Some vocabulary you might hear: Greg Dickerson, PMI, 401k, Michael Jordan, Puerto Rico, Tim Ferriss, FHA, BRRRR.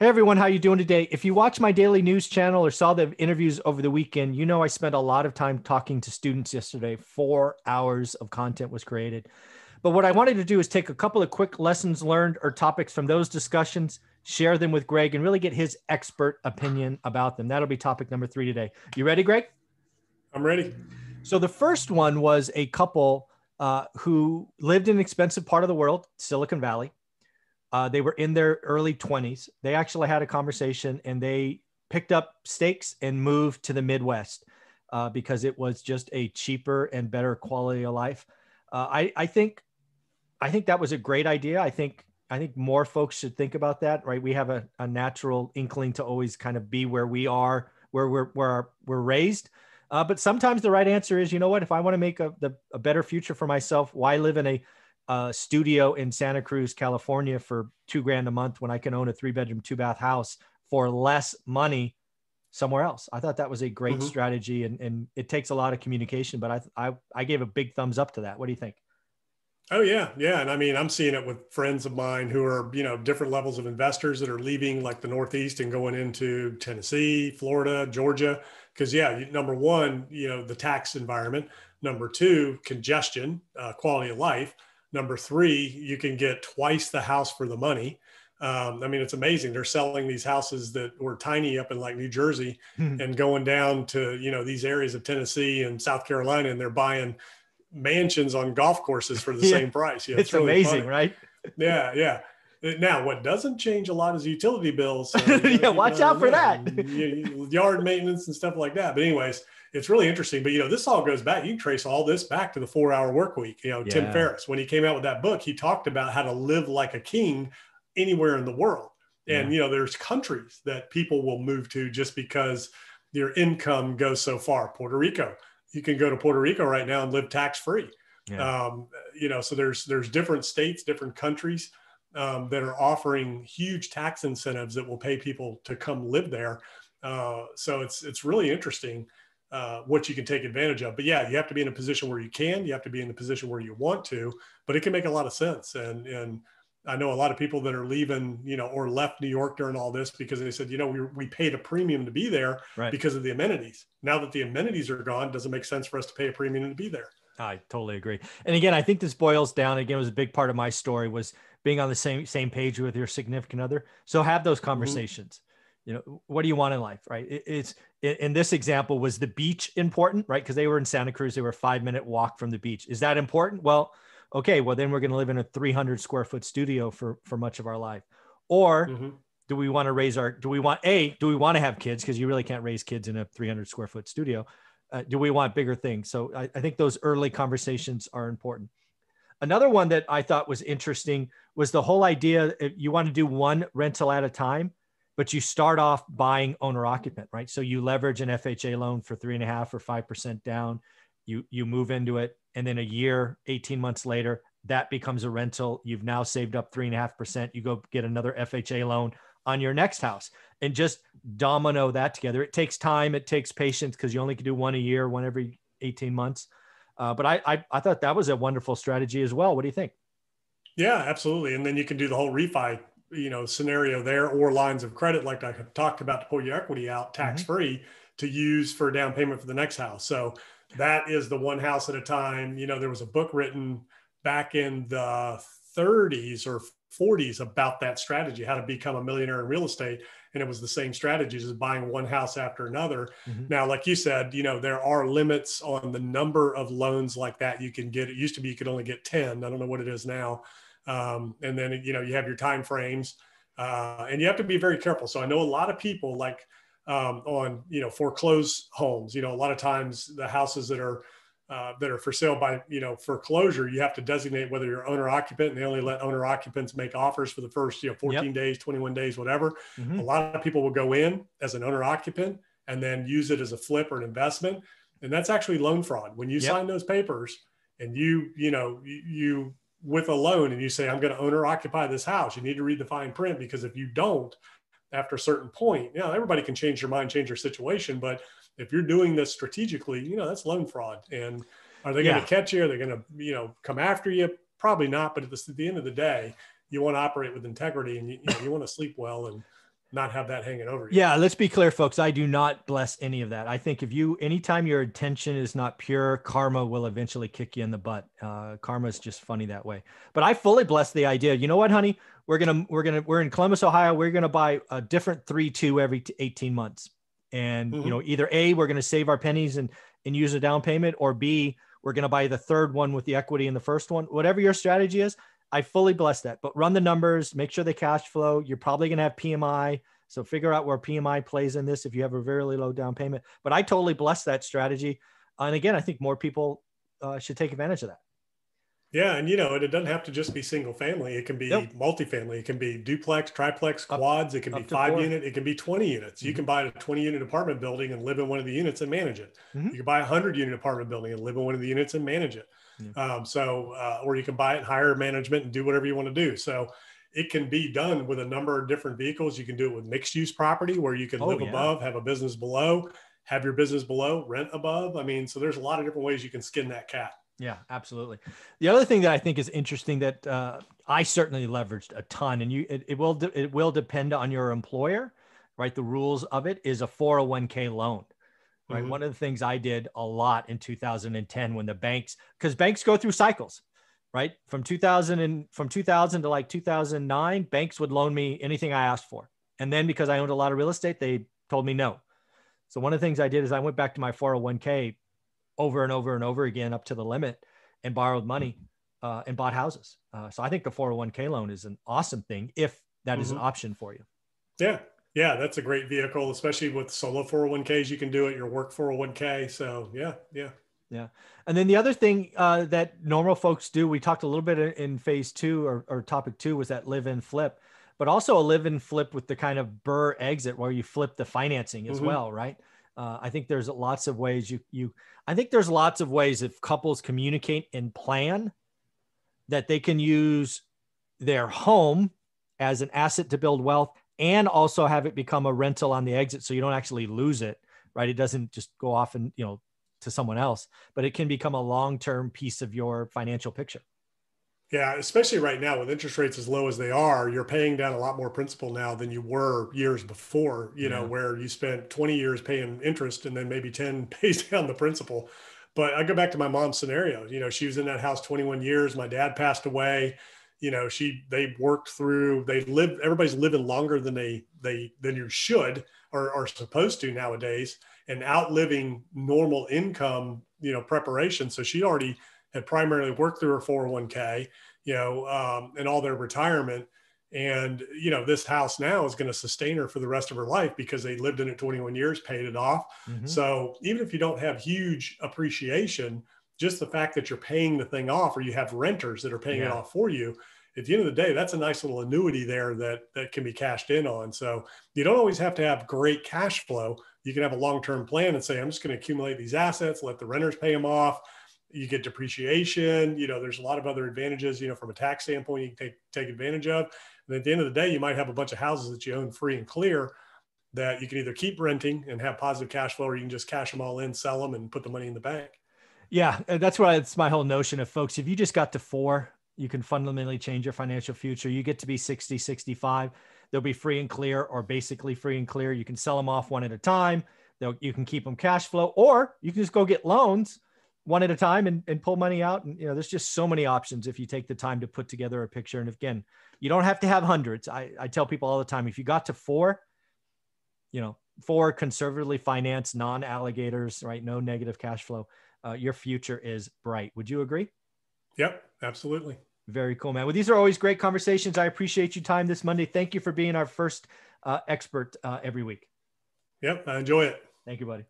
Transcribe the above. Hey everyone, how you doing today? If you watch my daily news channel or saw the interviews over the weekend, you know I spent a lot of time talking to students yesterday. 4 hours of content was created. But what I wanted to do is take a couple of quick lessons learned or topics from those discussions, share them with Greg, and really get his expert opinion about them. That'll be topic number 3 today. You ready, Greg? I'm ready. So the first one was a couple who lived in an expensive part of the world, Silicon Valley. They were in their early 20s. They actually had a conversation and they picked up stakes and moved to the Midwest because it was just a cheaper and better quality of life. I think that was a great idea. I think more folks should think about that, right? We have a natural inkling to always kind of be where we are, where we're raised. But sometimes the right answer is, you know what, if I want to make a better future for myself, why live in a studio in Santa Cruz, California for $2,000 a month when I can own a 3-bedroom, 2-bath house for less money somewhere else? I thought that was a great strategy, and it takes a lot of communication, but I gave a big thumbs up to that. What do you think? Oh yeah. Yeah. And I mean, I'm seeing it with friends of mine who are, you know, different levels of investors that are leaving like the Northeast and going into Tennessee, Florida, Georgia. Cause yeah, number one, you know, the tax environment, number two, congestion, quality of life. Number three, you can get twice the house for the money. I mean, it's amazing. They're selling these houses that were tiny up in like New Jersey and going down to, you know, these areas of Tennessee and South Carolina, and they're buying mansions on golf courses for the same price. Yeah, it's really amazing, right? Yeah, yeah. Now, what doesn't change a lot is utility bills. So, yeah, watch out for that. Yard maintenance and stuff like that. But anyways, it's really interesting. But, you know, this all goes back. You can trace all this back to the 4-Hour Work Week. You know, yeah. Tim Ferriss, when he came out with that book, he talked about how to live like a king anywhere in the world. And, you know, there's countries that people will move to just because your income goes so far. Puerto Rico. You can go to Puerto Rico right now and live tax-free. Yeah. You know, so there's different states, different countries that are offering huge tax incentives that will pay people to come live there. So it's really interesting. What you can take advantage of. But yeah, you have to be in a position where you can, you have to be in a position where you want to, but it can make a lot of sense. And I know a lot of people that are leaving, you know, or left New York during all this because they said, you know, we paid a premium to be there because of the amenities. Now that the amenities are gone, it doesn't make sense for us to pay a premium to be there. I totally agree. And again, I think this boils down, again, it was a big part of my story was being on the same page with your significant other. So have those conversations. You know, what do you want in life, right? It's in this example, was the beach important, right? Because they were in Santa Cruz, they were a 5-minute walk from the beach. Is that important? Well, okay, well then we're going to live in a 300 square foot studio for much of our life. Or do we want to do we want to have kids? Because you really can't raise kids in a 300 square foot studio. Do we want bigger things? So I think those early conversations are important. Another one that I thought was interesting was the whole idea, you want to do one rental at a time, but you start off buying owner occupant, right? So you leverage an FHA loan for 3.5 or 5% down, you move into it. And then a year, 18 months later, that becomes a rental. You've now saved up 3.5%. You go get another FHA loan on your next house and just domino that together. It takes time. It takes patience because you only can do one a year, one every 18 months. But I thought that was a wonderful strategy as well. What do you think? Yeah, absolutely. And then you can do the whole refi, you know, scenario there, or lines of credit, like I talked about, to pull your equity out tax-free to use for a down payment for the next house. So that is the one house at a time. You know, there was a book written back in the 30s or 40s about that strategy, how to become a millionaire in real estate. And it was the same strategies as buying one house after another. Now, like you said, you know, there are limits on the number of loans like that you can get. It used to be you could only get 10. I don't know what it is now. And then, you know, you have your timeframes, and you have to be very careful. So I know a lot of people like, on, you know, foreclosed homes, you know, a lot of times the houses that are for sale by, you know, foreclosure, you have to designate whether you're owner occupant, and they only let owner occupants make offers for the first, you know, 14 days, 21 days, whatever. A lot of people will go in as an owner occupant and then use it as a flip or an investment. And that's actually loan fraud. When you sign those papers and you with a loan and you say, I'm going to owner occupy this house, you need to read the fine print, because if you don't, after a certain point, you know, everybody can change your mind, change your situation. But if you're doing this strategically, you know, that's loan fraud. And are they going to catch you? Are they going to, you know, come after you? Probably not. But at the end of the day, you want to operate with integrity, and you want to sleep well. And not have that hanging over you. Yeah, let's be clear, folks. I do not bless any of that. I think if you, anytime your intention is not pure, karma will eventually kick you in the butt. Karma is just funny that way. But I fully bless the idea. You know what, honey? We're in Columbus, Ohio. We're gonna buy a different 3-2 every 18 months, and you know, either A, we're gonna save our pennies and use a down payment, or B, we're gonna buy the third one with the equity in the first one. Whatever your strategy is. I fully bless that, but run the numbers, make sure they cash flow. You're probably going to have PMI. So figure out where PMI plays in this if you have a really low down payment, but I totally bless that strategy. And again, I think more people should take advantage of that. Yeah. And you know, it doesn't have to just be single family. It can be multifamily. It can be duplex, triplex, quads. It can be 5 unit. It can be 20 units. You can buy a 20 unit apartment building and live in one of the units and manage it. You can buy 100 unit apartment building and live in one of the units and manage it. Or you can buy it, hire management and do whatever you want to do. So it can be done with a number of different vehicles. You can do it with mixed use property where you can live above, have a business below, have your business below, rent above. I mean, so there's a lot of different ways you can skin that cat. Yeah, absolutely. The other thing that I think is interesting that I certainly leveraged a ton, and it will depend on your employer, right? The rules of it is a 401k loan. Right. One of the things I did a lot in 2010 when the banks, because banks go through cycles, right? From 2000 to like 2009, banks would loan me anything I asked for. And then because I owned a lot of real estate, they told me no. So one of the things I did is I went back to my 401k over and over and over again, up to the limit, and borrowed money and bought houses. So I think the 401k loan is an awesome thing if that is an option for you. Yeah. Yeah, that's a great vehicle, especially with solo 401ks. You can do it, your work 401k. So yeah. And then the other thing that normal folks do, we talked a little bit in phase two or topic two, was that live in flip, but also a live in flip with the kind of BRRRR exit where you flip the financing as well, right? I think there's lots of ways I think there's lots of ways if couples communicate and plan that they can use their home as an asset to build wealth, and also have it become a rental on the exit. So you don't actually lose it, right? It doesn't just go off and, you know, to someone else, but it can become a long-term piece of your financial picture. Yeah. Especially right now with interest rates as low as they are, you're paying down a lot more principal now than you were years before, you know, where you spent 20 years paying interest and then maybe 10 pays down the principal. But I go back to my mom's scenario. You know, she was in that house 21 years. My dad passed away. You know, everybody's living longer than than you should or are supposed to nowadays, and outliving normal income, you know, preparation. So she already had primarily worked through her 401k, you know, and all their retirement. And, you know, this house now is going to sustain her for the rest of her life because they lived in it 21 years, paid it off. So even if you don't have huge appreciation, just the fact that you're paying the thing off, or you have renters that are paying it off for you, at the end of the day, that's a nice little annuity there that can be cashed in on. So you don't always have to have great cash flow. You can have a long-term plan and say, I'm just going to accumulate these assets, let the renters pay them off. You get depreciation. You know, there's a lot of other advantages, you know, from a tax standpoint, you can take advantage of. And at the end of the day, you might have a bunch of houses that you own free and clear that you can either keep renting and have positive cash flow, or you can just cash them all in, sell them, and put the money in the bank. Yeah, that's why it's my whole notion of, folks, if you just got to 4, you can fundamentally change your financial future. You get to be 60, 65, they'll be free and clear, or basically free and clear. You can sell them off one at a time. You can keep them cash flow, or you can just go get loans one at a time and pull money out. And, you know, there's just so many options if you take the time to put together a picture. And again, you don't have to have hundreds. I tell people all the time, if you got to 4, you know, 4 conservatively financed non-alligators, right? No negative cash flow. Your future is bright. Would you agree? Yep, absolutely. Very cool, man. Well, these are always great conversations. I appreciate your time this Monday. Thank you for being our first expert every week. Yep, I enjoy it. Thank you, buddy.